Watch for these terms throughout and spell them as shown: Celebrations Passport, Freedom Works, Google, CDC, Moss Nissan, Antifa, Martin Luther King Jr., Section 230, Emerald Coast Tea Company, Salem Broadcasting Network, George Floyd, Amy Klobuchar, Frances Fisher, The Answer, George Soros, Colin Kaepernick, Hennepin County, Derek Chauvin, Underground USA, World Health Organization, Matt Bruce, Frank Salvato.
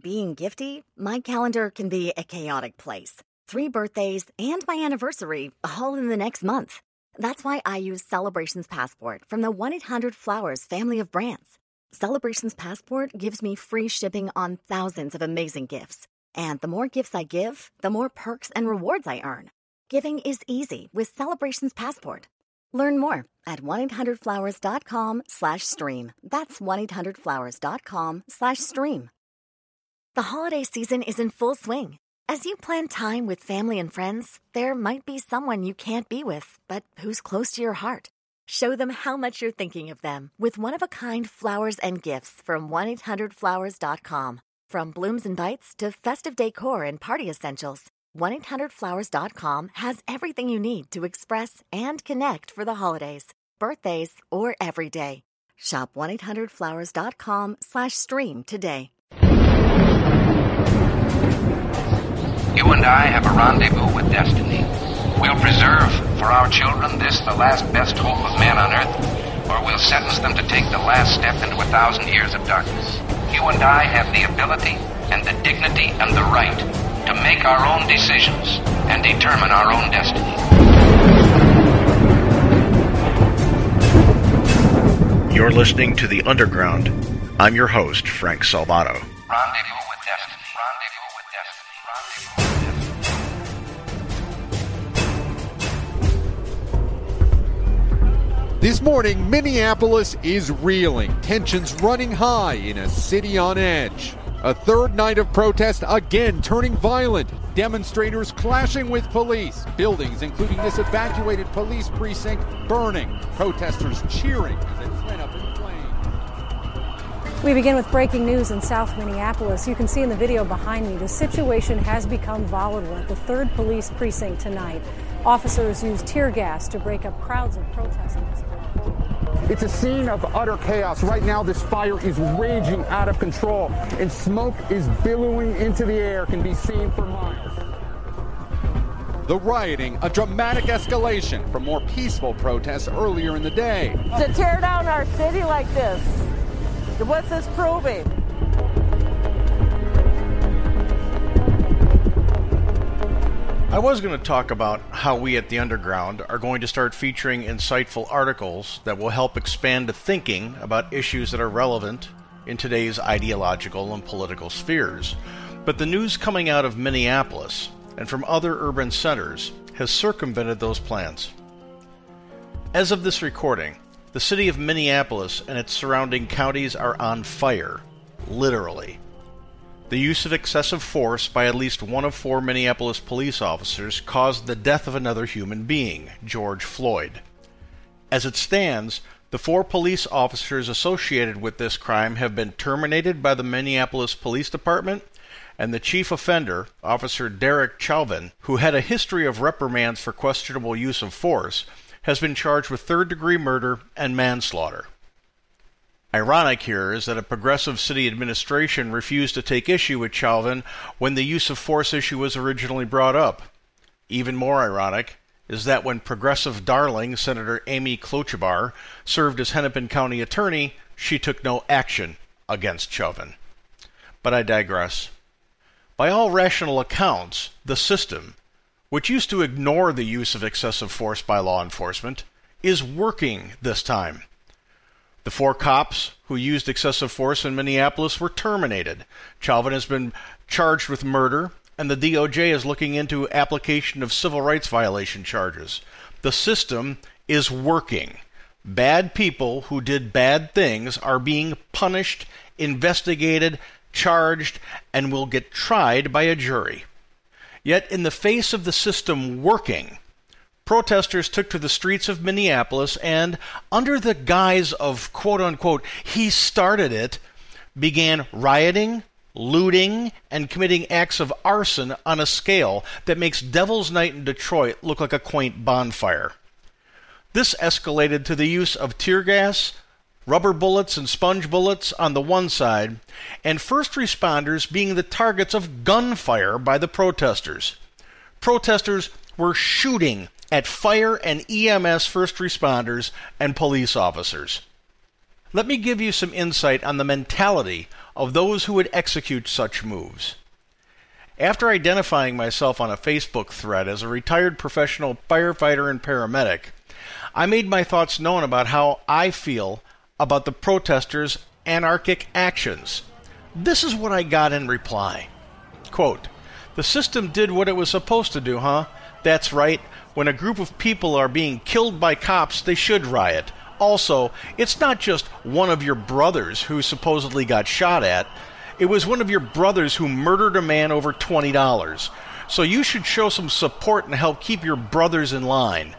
being gifty, my calendar can be a chaotic place. 3 birthdays and my anniversary all in the next month. That's why I use Celebrations Passport from the 1-800-Flowers family of brands. Celebrations Passport gives me free shipping on thousands of amazing gifts. And the more gifts I give, the more perks and rewards I earn. Giving is easy with Celebrations Passport. Learn more at 1-800-Flowers.com/stream. That's 1-800-Flowers.com/stream. The holiday season is in full swing. As you plan time with family and friends, there might be someone you can't be with, but who's close to your heart. Show them how much you're thinking of them with one-of-a-kind flowers and gifts from 1-800-Flowers.com. From blooms and bites to festive decor and party essentials, 1-800-Flowers.com has everything you need to express and connect for the holidays, birthdays, or every day. Shop 1-800-Flowers.com/stream today. You and I have a rendezvous with destiny. We'll preserve for our children this, the last best hope of man on earth, or we'll sentence them to take the last step into 1,000 years of darkness. You and I have the ability and the dignity and the right to make our own decisions and determine our own destiny. You're listening to The Underground. I'm your host, Frank Salvato. Rendezvous. This morning, Minneapolis is reeling, tensions running high in a city on edge. A third night of protest again turning violent, demonstrators clashing with police, buildings including this evacuated police precinct burning, protesters cheering as it went up in flames. We begin with breaking news in South Minneapolis. You can see in the video behind me, the situation has become volatile at the 3rd Police Precinct tonight. Officers used tear gas to break up crowds of protesters. It's a scene of utter chaos. Right now, this fire is raging out of control, and smoke is billowing into the air, can be seen for miles. The rioting, a dramatic escalation from more peaceful protests earlier in the day. To tear down our city like this, what's this proving? I was going to talk about how we at The Underground are going to start featuring insightful articles that will help expand the thinking about issues that are relevant in today's ideological and political spheres. But the news coming out of Minneapolis and from other urban centers has circumvented those plans. As of this recording, the city of Minneapolis and its surrounding counties are on fire, literally. The use of excessive force by at least one of 4 Minneapolis police officers caused the death of another human being, George Floyd. As it stands, the 4 police officers associated with this crime have been terminated by the Minneapolis Police Department, and the chief offender, Officer Derek Chauvin, who had a history of reprimands for questionable use of force, has been charged with third-degree murder and manslaughter. Ironic here is that a progressive city administration refused to take issue with Chauvin when the use of force issue was originally brought up. Even more ironic is that when progressive darling Senator Amy Klobuchar served as Hennepin County attorney, she took no action against Chauvin. But I digress. By all rational accounts, the system, which used to ignore the use of excessive force by law enforcement, is working this time. The 4 cops who used excessive force in Minneapolis were terminated. Chauvin has been charged with murder, and the DOJ is looking into application of civil rights violation charges. The system is working. Bad people who did bad things are being punished, investigated, charged, and will get tried by a jury. Yet in the face of the system working, protesters took to the streets of Minneapolis and, under the guise of quote-unquote, he started it, began rioting, looting, and committing acts of arson on a scale that makes Devil's Night in Detroit look like a quaint bonfire. This escalated to the use of tear gas, rubber bullets, and sponge bullets on the one side, and first responders being the targets of gunfire by the protesters. Protesters were shooting at fire and EMS first responders and police officers. Let me give you some insight on the mentality of those who would execute such moves. After identifying myself on a Facebook thread as a retired professional firefighter and paramedic, I made my thoughts known about how I feel about the protesters' anarchic actions. This is what I got in reply. Quote, "The system did what it was supposed to do, huh? That's right. When a group of people are being killed by cops, they should riot. Also, it's not just one of your brothers who supposedly got shot at. It was one of your brothers who murdered a man over $20. So you should show some support and help keep your brothers in line.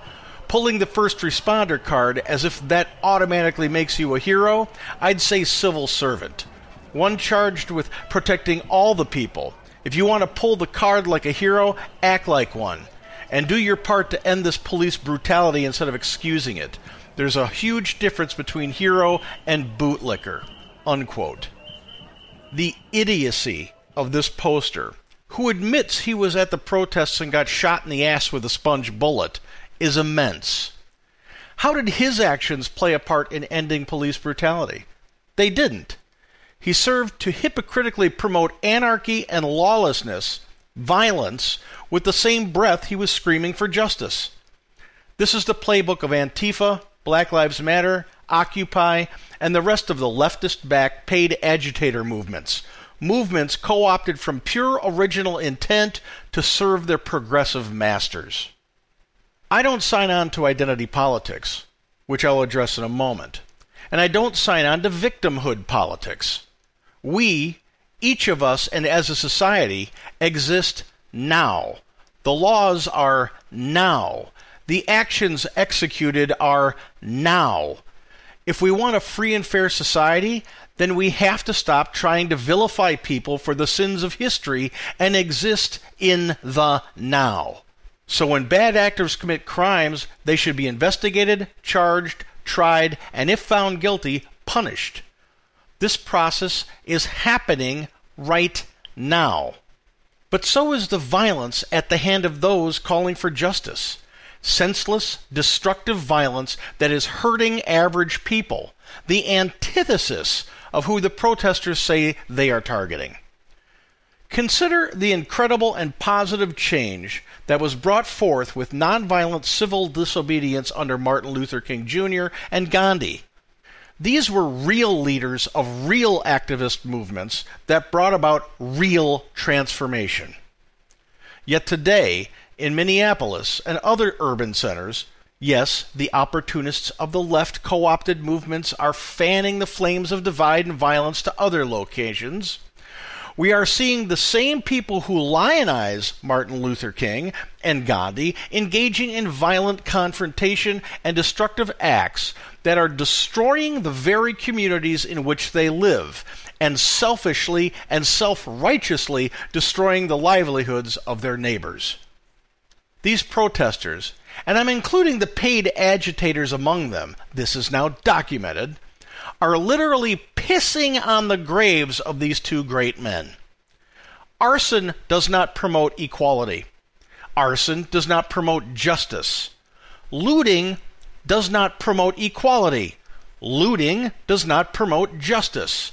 Pulling the first responder card as if that automatically makes you a hero, I'd say civil servant. One charged with protecting all the people. If you want to pull the card like a hero, act like one. And do your part to end this police brutality instead of excusing it. There's a huge difference between hero and bootlicker." Unquote. The idiocy of this poster, who admits he was at the protests and got shot in the ass with a sponge bullet, is immense. How did his actions play a part in ending police brutality? They didn't. He served to hypocritically promote anarchy and lawlessness, violence, with the same breath he was screaming for justice. This is the playbook of Antifa, Black Lives Matter, Occupy, and the rest of the leftist-backed paid agitator movements. Movements co-opted from pure original intent to serve their progressive masters. I don't sign on to identity politics, which I'll address in a moment, and I don't sign on to victimhood politics. We, each of us and as a society, exist now. The laws are now. The actions executed are now. If we want a free and fair society, then we have to stop trying to vilify people for the sins of history and exist in the now. So when bad actors commit crimes, they should be investigated, charged, tried, and if found guilty, punished. This process is happening right now. But so is the violence at the hand of those calling for justice. Senseless, destructive violence that is hurting average people, the antithesis of who the protesters say they are targeting. Consider the incredible and positive change that was brought forth with nonviolent civil disobedience under Martin Luther King Jr. and Gandhi. These were real leaders of real activist movements that brought about real transformation. Yet today, in Minneapolis and other urban centers, yes, the opportunists of the left co-opted movements are fanning the flames of divide and violence to other locations. We are seeing the same people who lionize Martin Luther King and Gandhi engaging in violent confrontation and destructive acts that are destroying the very communities in which they live, and selfishly and self-righteously destroying the livelihoods of their neighbors. These protesters, and I'm including the paid agitators among them, this is now documented, are literally pissing on the graves of these two great men. Arson does not promote equality. Arson does not promote justice. Looting does not promote equality. Looting does not promote justice.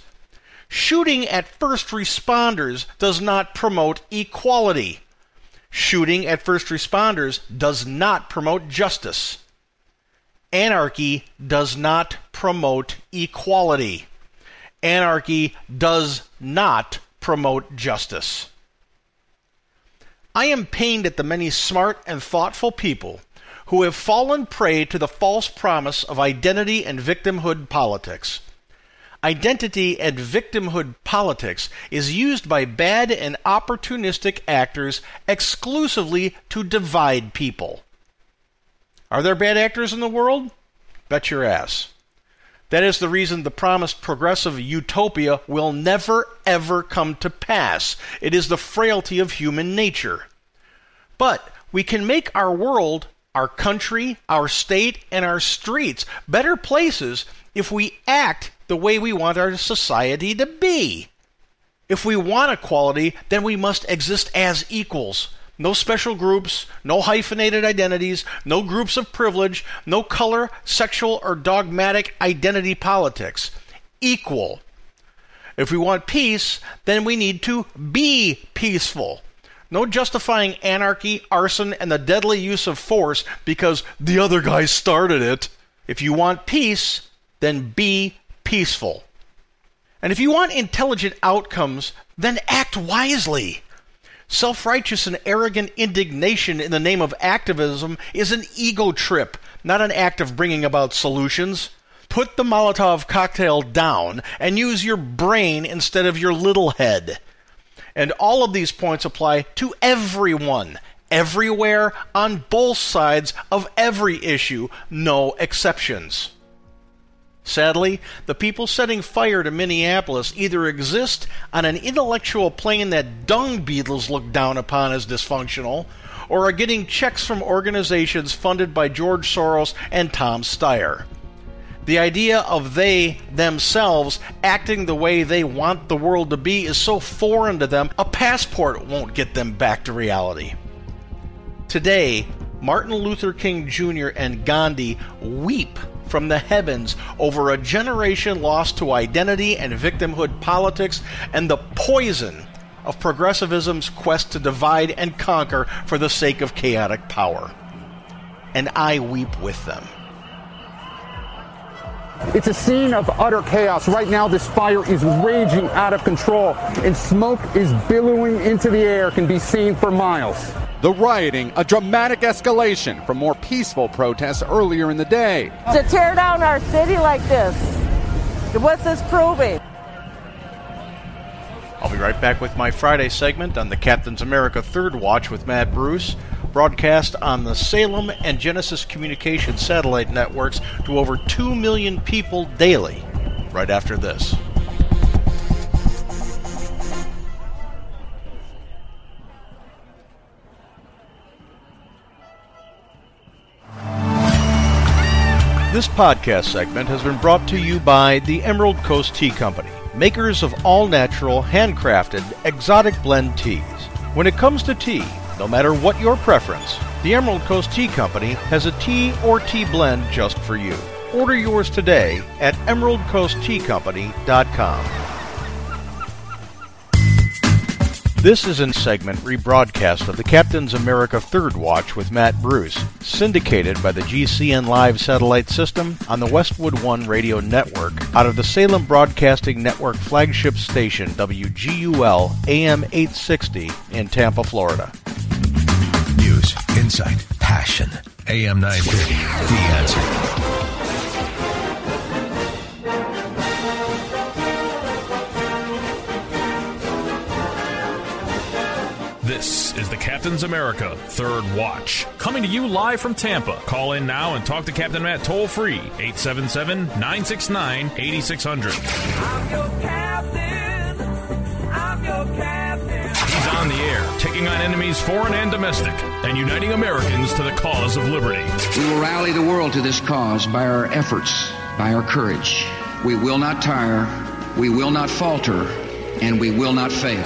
Shooting at first responders does not promote equality. Shooting at first responders does not promote justice. Anarchy does not promote equality. Anarchy does not promote justice. I am pained at the many smart and thoughtful people who have fallen prey to the false promise of identity and victimhood politics. Identity and victimhood politics is used by bad and opportunistic actors exclusively to divide people. Are there bad actors in the world? Bet your ass. That is the reason the promised progressive utopia will never, ever come to pass. It is the frailty of human nature. But we can make our world, our country, our state, and our streets better places if we act the way we want our society to be. If we want equality, then we must exist as equals. No special groups, no hyphenated identities, no groups of privilege, no color, sexual, or dogmatic identity politics. Equal. If we want peace, then we need to be peaceful. No justifying anarchy, arson, and the deadly use of force because the other guy started it. If you want peace, then be peaceful. And if you want intelligent outcomes, then act wisely. Self-righteous and arrogant indignation in the name of activism is an ego trip, not an act of bringing about solutions. Put the Molotov cocktail down and use your brain instead of your little head. And all of these points apply to everyone, everywhere, on both sides of every issue, no exceptions. Sadly, the people setting fire to Minneapolis either exist on an intellectual plane that dung beetles look down upon as dysfunctional, or are getting checks from organizations funded by George Soros and Tom Steyer. The idea of they themselves acting the way they want the world to be is so foreign to them, a passport won't get them back to reality. Today, Martin Luther King Jr. and Gandhi weep from the heavens over a generation lost to identity and victimhood politics and the poison of progressivism's quest to divide and conquer for the sake of chaotic power. And I weep with them. It's a scene of utter chaos. Right now, this fire is raging out of control, and smoke is billowing into the air, can be seen for miles. The rioting, a dramatic escalation from more peaceful protests earlier in the day. To tear down our city like this, what's this proving? I'll be right back with my Friday segment on the Captain's America Third Watch with Matt Bruce, broadcast on the Salem and Genesis Communications Satellite Networks to over 2 million people daily, right after this. This podcast segment has been brought to you by the Emerald Coast Tea Company, makers of all-natural, handcrafted, exotic blend teas. When it comes to tea, no matter what your preference, the Emerald Coast Tea Company has a tea or tea blend just for you. Order yours today at emeraldcoastteacompany.com. This is a segment rebroadcast of the Captain's America Third Watch with Matt Bruce, syndicated by the GCN Live Satellite System on the Westwood One Radio Network out of the Salem Broadcasting Network flagship station WGUL AM 860 in Tampa, Florida. News, insight, passion. AM 930, The Answer. This is the Captain's America Third Watch, coming to you live from Tampa. Call in now and talk to Captain Matt toll free, 877-969-8600. I'm your captain. I'm your captain. He's on the air, taking on enemies foreign and domestic, and uniting Americans to the cause of liberty. We will rally the world to this cause by our efforts, by our courage. We will not tire, we will not falter, and we will not fail.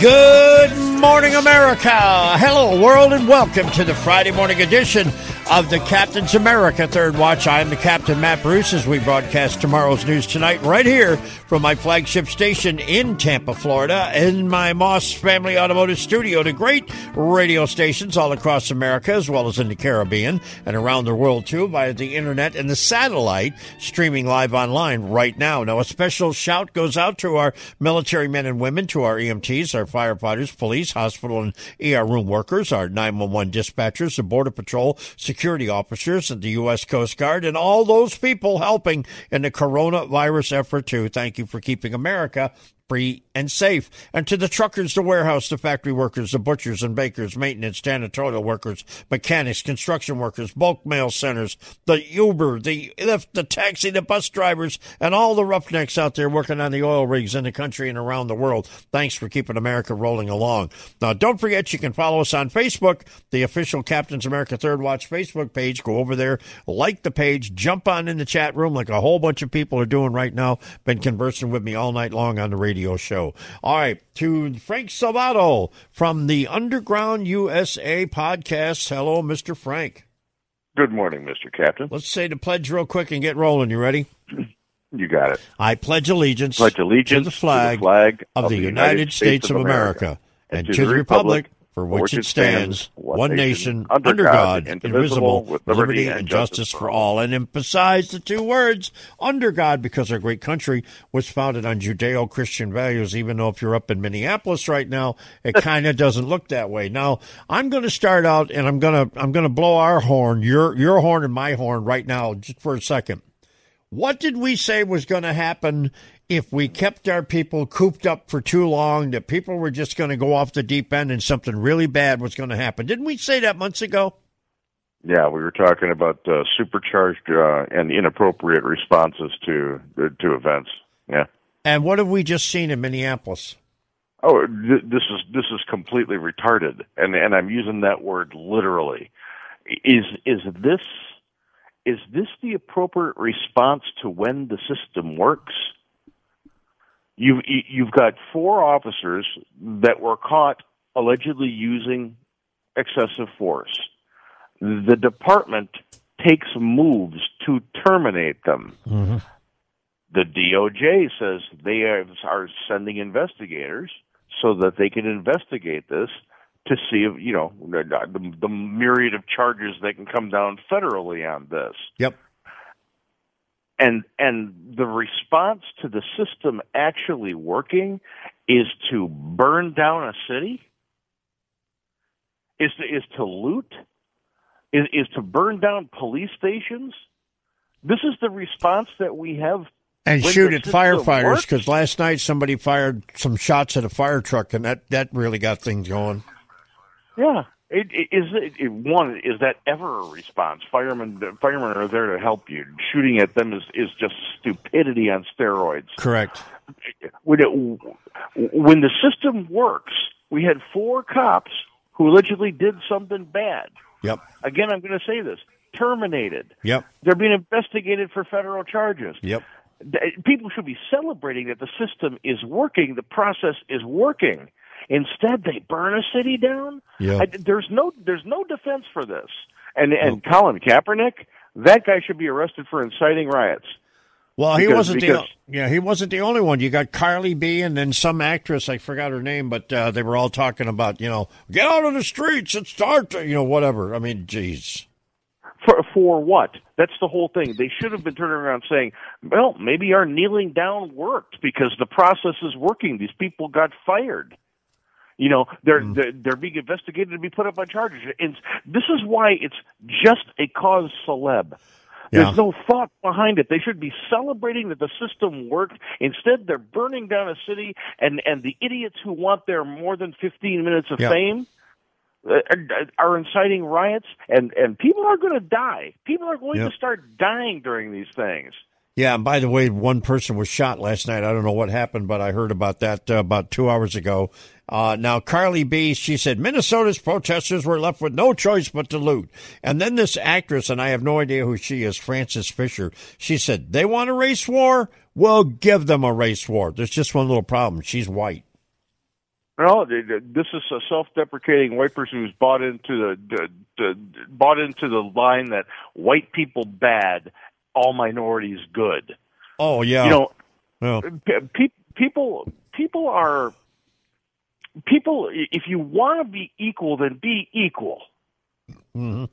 Good morning, America. Hello, world, and welcome to the Friday morning edition of the Captain's America Third Watch. I am the Captain Matt Bruce as we broadcast tomorrow's news tonight right here from my flagship station in Tampa, Florida, in my Moss Family Automotive Studio to great radio stations all across America as well as in the Caribbean and around the world too via the internet and the satellite streaming live online right now. Now a special shout goes out to our military men and women, to our EMTs, our firefighters, police, hospital and ER room workers, our 911 dispatchers, the Border Patrol, security officers at the U.S. Coast Guard, and all those people helping in the coronavirus effort, too. Thank you for keeping America free and safe. And to the truckers, the warehouse, the factory workers, the butchers and bakers, maintenance, janitorial workers, mechanics, construction workers, bulk mail centers, the Uber, the Lyft, the taxi, the bus drivers, and all the roughnecks out there working on the oil rigs in the country and around the world. Thanks for keeping America rolling along. Now, don't forget you can follow us on Facebook, the official Captain's America Third Watch Facebook page. Go over there, like the page, jump on in the chat room like a whole bunch of people are doing right now. Been conversing with me all night long on the radio show. All right, to Frank Salvato from the Underground USA podcast. Hello, Mr. Frank. Good morning, Mr. Captain. Let's say the pledge real quick and get rolling. You ready? You got it. I pledge allegiance to the flag of the United States of America and to the republic for which it stands, one nation, under God, indivisible, with liberty and justice for all. And emphasize the two words, under God, because our great country was founded on Judeo-Christian values, even though if you're up in Minneapolis right now, it kind of doesn't look that way. Now, I'm going to start out, and I'm going to blow our horn, your horn and my horn right now, just for a second. What did we say was going to happen if we kept our people cooped up for too long, that people were just going to go off the deep end and something really bad was going to happen? Didn't we say that months ago? Yeah, we were talking about supercharged and inappropriate responses to events. Yeah. And what have we just seen in Minneapolis? Oh, this is completely retarded, and I'm using that word literally. Is this the appropriate response to when the system works? You've got four officers that were caught allegedly using excessive force. The department takes moves to terminate them. Mm-hmm. The DOJ says they are sending investigators so that they can investigate this to see if, you know, the myriad of charges that can come down federally on this. Yep. And the response to the system actually working is to burn down a city, is to loot, is to burn down police stations. This is the response that we have. And shoot at firefighters, because last night somebody fired some shots at a fire truck, and that really got things going. Yeah. Is that ever a response? Firemen are there to help you. Shooting at them is just stupidity on steroids. Correct. When the system works, we had four cops who allegedly did something bad. Yep. Again, I'm going to say this. Terminated. Yep. They're being investigated for federal charges. Yep. People should be celebrating that the system is working, the process is working. Instead, they burn a city down. Yeah. There's no defense for this. And Colin Kaepernick, that guy should be arrested for inciting riots. Well, he wasn't the only one. You got Carly B and then some actress, I forgot her name, but they were all talking about, you know, get out on the streets and start, you know, whatever. I mean, geez. For what? That's the whole thing. They should have been turning around saying, well, maybe our kneeling down worked because the process is working. These people got fired. You know, they're being investigated to be put up on charges. And this is why it's just a cause celeb. Yeah. There's no thought behind it. They should be celebrating that the system worked. Instead, they're burning down a city, and the idiots who want their more than 15 minutes of fame are inciting riots, and people are going to die. People are going to start dying during these things. Yeah, and by the way, one person was shot last night. I don't know what happened, but I heard about that about 2 hours ago. Now, Carly B, she said, Minnesota's protesters were left with no choice but to loot. And then this actress, and I have no idea who she is, Frances Fisher, she said, they want a race war? Well, give them a race war. There's just one little problem. She's white. Well, this is a self-deprecating white person who's bought into the line that white people bad, all minorities good. Oh yeah, you know, people. If you want to be equal, then be equal. Mm-hmm.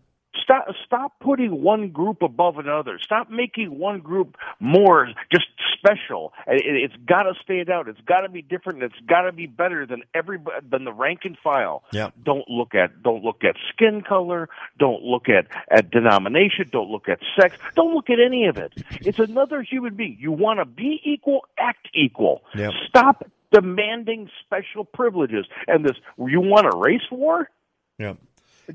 Stop putting one group above another. Stop making one group more just special. It's got to stand out. It's got to be different. It's got to be better than everybody, than the rank and file. Yep. Don't look at skin color. Don't look at denomination. Don't look at sex. Don't look at any of it. It's another human being. You want to be equal? Act equal. Yep. Stop demanding special privileges. And this, you want a race war? Yeah.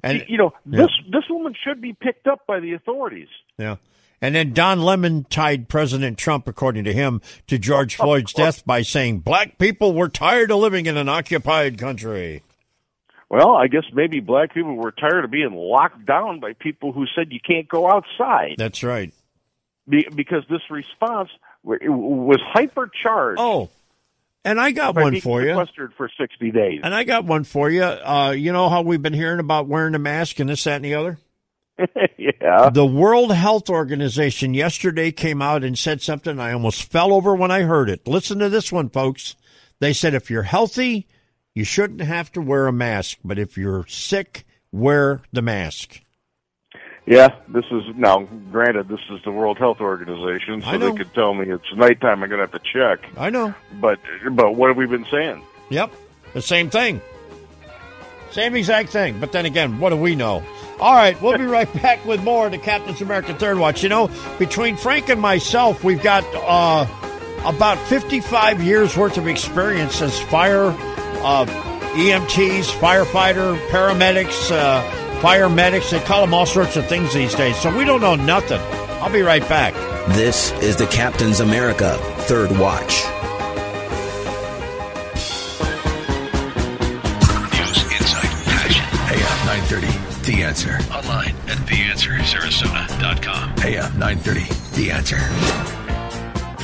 And, you know, this woman should be picked up by the authorities. Yeah. And then Don Lemon tied President Trump, according to him, to George Floyd's death by saying black people were tired of living in an occupied country. Well, I guess maybe black people were tired of being locked down by people who said you can't go outside. That's right. Because this response was hypercharged. Oh. And I got one for you. Sequestered for 60 days. And I got one for you. You know how we've been hearing about wearing a mask and this, that, and the other? Yeah. The World Health Organization yesterday came out and said something I almost fell over when I heard it. Listen to this one, folks. They said if you're healthy, you shouldn't have to wear a mask. But if you're sick, wear the mask. Yeah, this is, now, granted, this is the World Health Organization, so they could tell me it's nighttime, I'm going to have to check. I know. But what have we been saying? Yep, the same thing. Same exact thing. But then again, what do we know? All right, we'll be right back with more to Captain's America Third Watch. You know, between Frank and myself, we've got about 55 years' worth of experience as fire EMTs, firefighter, paramedics, fire medics. They call them all sorts of things these days. So we don't know nothing. I'll be right back. This is the Captain's America Third Watch. The Answer. Online at theanswersarasota.com. AM 930, The Answer.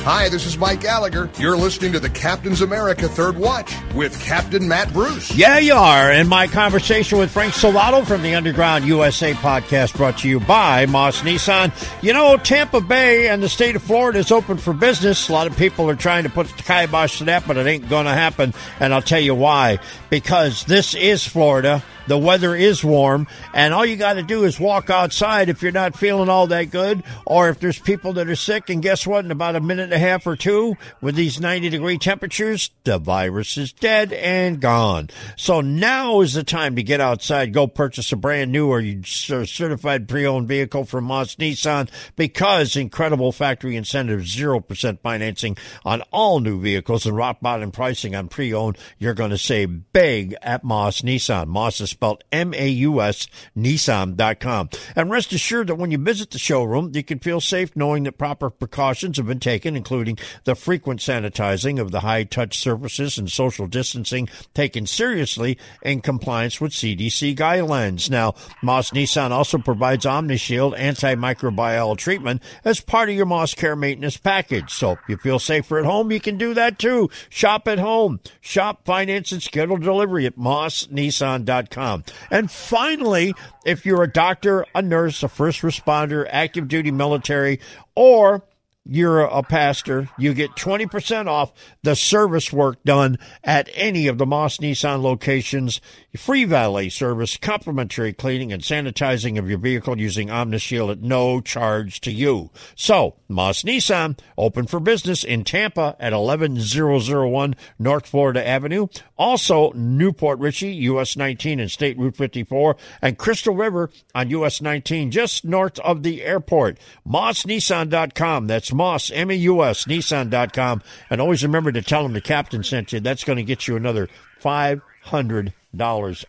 Hi, this is Mike Gallagher. You're listening to the Captain's America Third Watch with Captain Matt Bruce. Yeah, you are. And my conversation with Frank Salvato from the Underground USA podcast brought to you by Moss Nissan. You know, Tampa Bay and the state of Florida is open for business. A lot of people are trying to put the kibosh to that, but it ain't going to happen. And I'll tell you why. Because this is Florida. The weather is warm, and all you got to do is walk outside if you're not feeling all that good, or if there's people that are sick. And guess what? In about a minute and a half or two, with these 90-degree temperatures, the virus is dead and gone. So now is the time to get outside, go purchase a brand new or certified pre-owned vehicle from Moss Nissan, because incredible factory incentives, 0% financing on all new vehicles, and rock bottom pricing on pre-owned. You're going to save big at Moss Nissan. Moss is spelled M-A-U-S, Nissan.com. And rest assured that when you visit the showroom, you can feel safe knowing that proper precautions have been taken, including the frequent sanitizing of the high-touch surfaces and social distancing taken seriously in compliance with CDC guidelines. Now, Moss Nissan also provides OmniShield antimicrobial treatment as part of your Moss Care maintenance package. So if you feel safer at home, you can do that too. Shop at home. Shop, finance, and schedule delivery at MossNissan.com. And finally, if you're a doctor, a nurse, a first responder, active duty military, or you're a pastor, you get 20% off the service work done at any of the Moss Nissan locations. Free valet service, complimentary cleaning and sanitizing of your vehicle using OmniShield at no charge to you. So, Moss Nissan, open for business in Tampa at 11001 North Florida Avenue. Also, Newport Richey, US 19 and State Route 54, and Crystal River on US 19, just north of the airport. MossNissan.com. That's Moss, M-E-U-S, Nissan.com. And always remember to tell them the captain sent you. That's going to get you another $500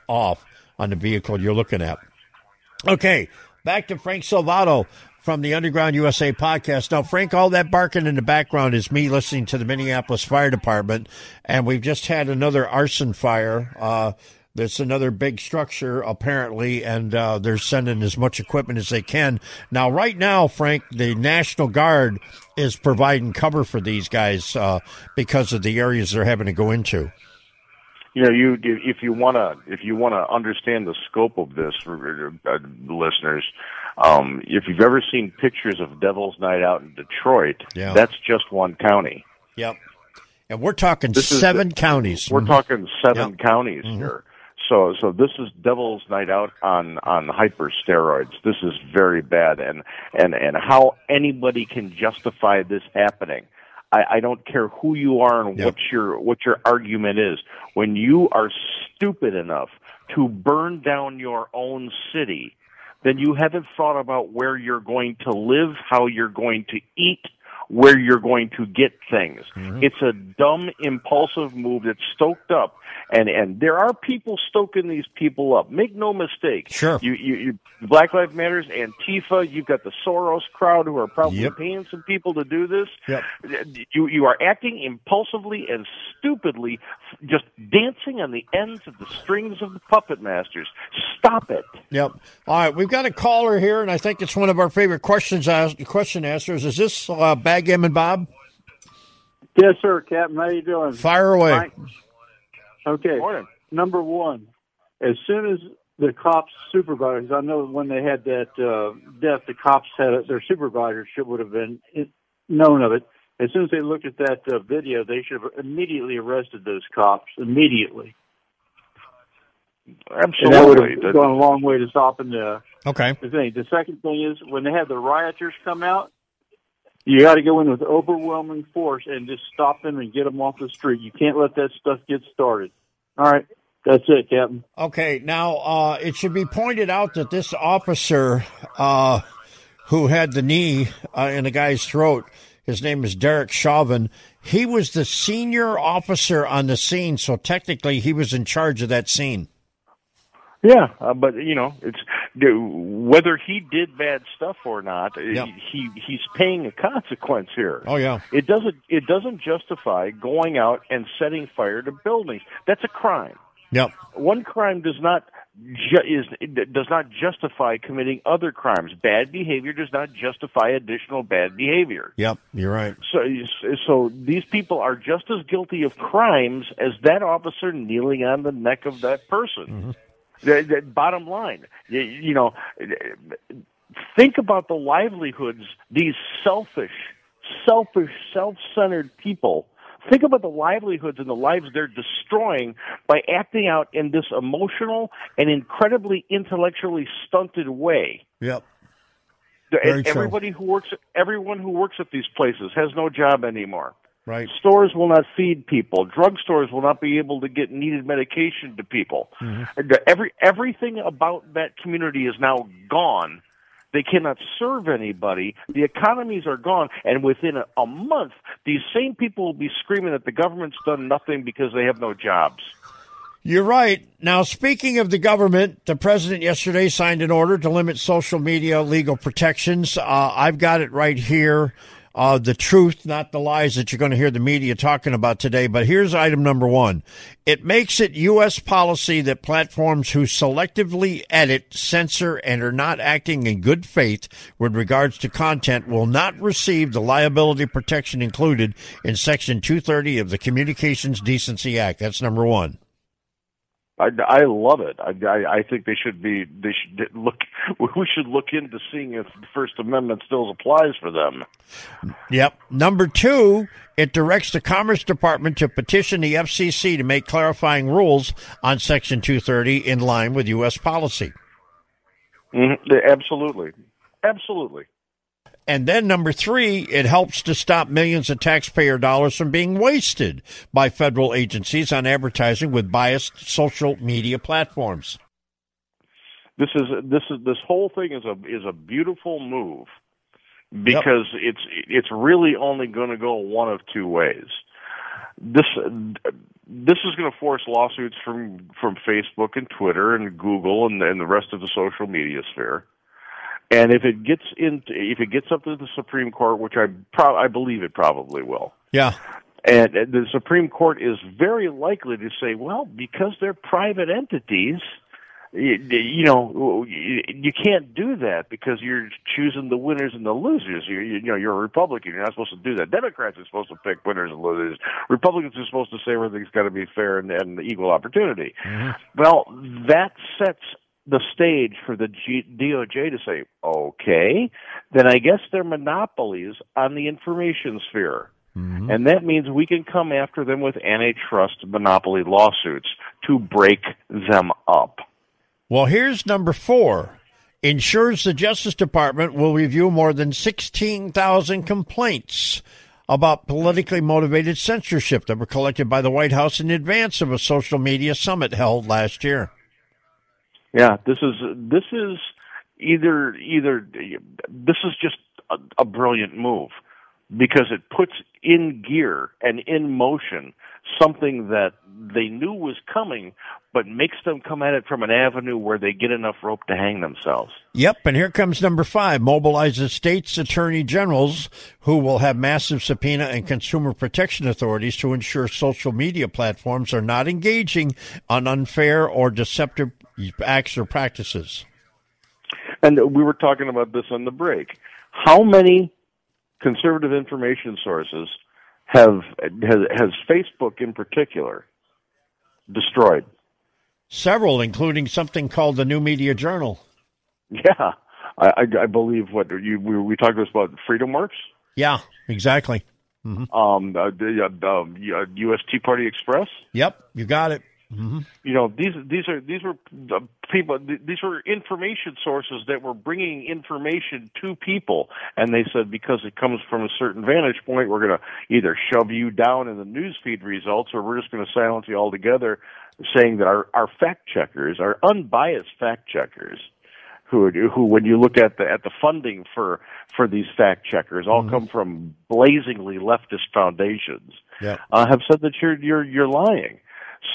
off on the vehicle you're looking at. Okay, back to Frank Salvato from the Underground USA podcast. Now, Frank, all that barking in the background is me listening to the Minneapolis Fire Department, and we've just had another arson fire. There's another big structure, apparently, and they're sending as much equipment as they can. Now, right now, Frank, the National Guard is providing cover for these guys because of the areas they're having to go into. You know, if you want to understand the scope of this, listeners, if you've ever seen pictures of Devil's Night Out in Detroit, yeah, that's just one county. Yep. And we're talking seven counties. We're talking seven counties here. So this is Devil's Night Out on hyper steroids. This is very bad, and how anybody can justify this happening. I don't care who you are and what your argument is. When you are stupid enough to burn down your own city, then you haven't thought about where you're going to live, how you're going to eat, where you're going to get things. Mm-hmm. It's a dumb, impulsive move that's stoked up. And there are people stoking these people up. Make no mistake. Sure. You Black Lives Matter, Antifa, you've got the Soros crowd who are probably paying some people to do this. Yep. You are acting impulsively and stupidly, just dancing on the ends of the strings of the puppet masters. Stop it. Yep. All right, we've got a caller here, and I think it's one of our favorite question answers. Is this Baggammon Bob? Yes, sir, Captain. How you doing? Fire away. Fine. Okay. Morning. Number one, as soon as the cops' supervisors. I know when they had that death, the cops had it, their supervisorship would have been known of it. As soon as they looked at that video, they should have immediately arrested those cops immediately. Absolutely. And that would have gone a long way to stopping the thing. The second thing is when they had the rioters come out, you got to go in with overwhelming force and just stop them and get them off the street. You can't let that stuff get started. All right. That's it, Captain. Okay. Now, it should be pointed out that this officer who had the knee in the guy's throat, his name is Derek Chauvin. He was the senior officer on the scene, so technically he was in charge of that scene. Yeah, but, you know, it's whether he did bad stuff or not, yeah. He's paying a consequence here. Oh, yeah. It doesn't justify going out and setting fire to buildings. That's a crime. Yep. One crime does not justify committing other crimes. Bad behavior does not justify additional bad behavior. Yep, you're right. So these people are just as guilty of crimes as that officer kneeling on the neck of that person. Mm-hmm. The bottom line, you know, think about the livelihoods these selfish, self-centered people. Think about the livelihoods and the lives they're destroying by acting out in this emotional and incredibly intellectually stunted way. Yep. And everyone who works at these places has no job anymore. Right. Stores will not feed people. Drugstores will not be able to get needed medication to people. Mm-hmm. Everything about that community is now gone. They cannot serve anybody. The economies are gone. And within a month, these same people will be screaming that the government's done nothing because they have no jobs. You're right. Now, speaking of the government, the president yesterday signed an order to limit social media legal protections. I've got it right here. The truth, not the lies that you're going to hear the media talking about today. But here's item number one. It makes it U.S. policy that platforms who selectively edit, censor, and are not acting in good faith with regards to content will not receive the liability protection included in Section 230 of the Communications Decency Act. That's number one. I love it. I think they should be. They should look. We should look into seeing if the First Amendment still applies for them. Yep. Number two, it directs the Commerce Department to petition the FCC to make clarifying rules on Section 230 in line with U.S. policy. Mm-hmm. Absolutely. And then number three, it helps to stop millions of taxpayer dollars from being wasted by federal agencies on advertising with biased social media platforms. This whole thing is a beautiful move because it's really only going to go one of two ways. This is going to force lawsuits from Facebook and Twitter and Google and the rest of the social media sphere. And if it gets up to the Supreme Court, which I believe it probably will. Yeah. And the Supreme Court is very likely to say, well, because they're private entities, you know, you can't do that because you're choosing the winners and the losers. You're a Republican. You're not supposed to do that. Democrats are supposed to pick winners and losers. Republicans are supposed to say everything's got to be fair and equal opportunity. Mm-hmm. Well, that sets the stage for the DOJ to say, okay, then I guess they're monopolies on the information sphere. Mm-hmm. And that means we can come after them with antitrust monopoly lawsuits to break them up. Well, here's number four. Ensures the Justice Department will review more than 16,000 complaints about politically motivated censorship that were collected by the White House in advance of a social media summit held last year. Yeah, this is either this is just a brilliant move because it puts in gear and in motion something that they knew was coming, but makes them come at it from an avenue where they get enough rope to hang themselves. Yep, and here comes number five, mobilizes states' attorney generals who will have massive subpoena and consumer protection authorities to ensure social media platforms are not engaging on unfair or deceptive acts or practices. And we were talking about this on the break. How many conservative information sources has Facebook in particular destroyed? Several, including something called the New Media Journal. Yeah, I believe what we talked to us about Freedom Works. Yeah, exactly. Mm-hmm. The U.S. Tea Party Express. Yep, you got it. Mm-hmm. You know, these were people. These were information sources that were bringing information to people, and they said because it comes from a certain vantage point, we're going to either shove you down in the newsfeed results, or we're just going to silence you altogether, saying that our fact checkers, our unbiased fact checkers, who when you look at the funding for these fact checkers, all come from blazingly leftist foundations, have said that you're lying.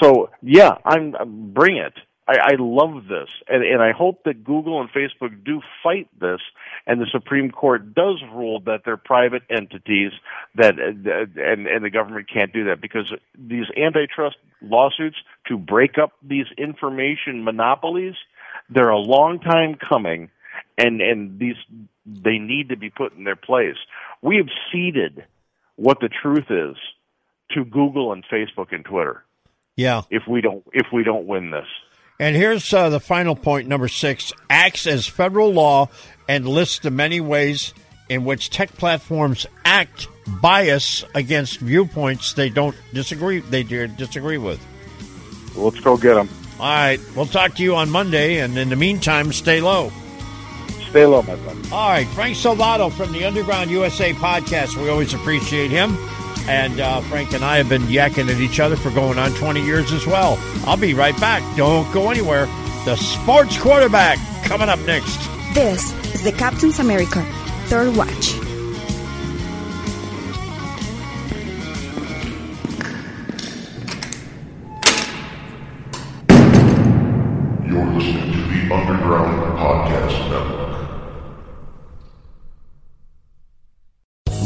So yeah, I'm bring it. I love this, and I hope that Google and Facebook do fight this, and the Supreme Court does rule that they're private entities and the government can't do that, because these antitrust lawsuits to break up these information monopolies, they're a long time coming, and these they need to be put in their place. We have ceded what the truth is to Google and Facebook and Twitter. Yeah. If we don't win this. And here's the final point, number 6, acts as federal law and lists the many ways in which tech platforms act bias against viewpoints they disagree with. Let's go get them. All right. We'll talk to you on Monday, and in the meantime, stay low. Stay low, my friend. All right. Frank Salvato from the Underground USA podcast. We always appreciate him. And Frank and I have been yakking at each other for going on 20 years as well. I'll be right back. Don't go anywhere. The Sports Quarterback coming up next. This is the Captain's America Third Watch. You're listening to the Underground Podcast Network.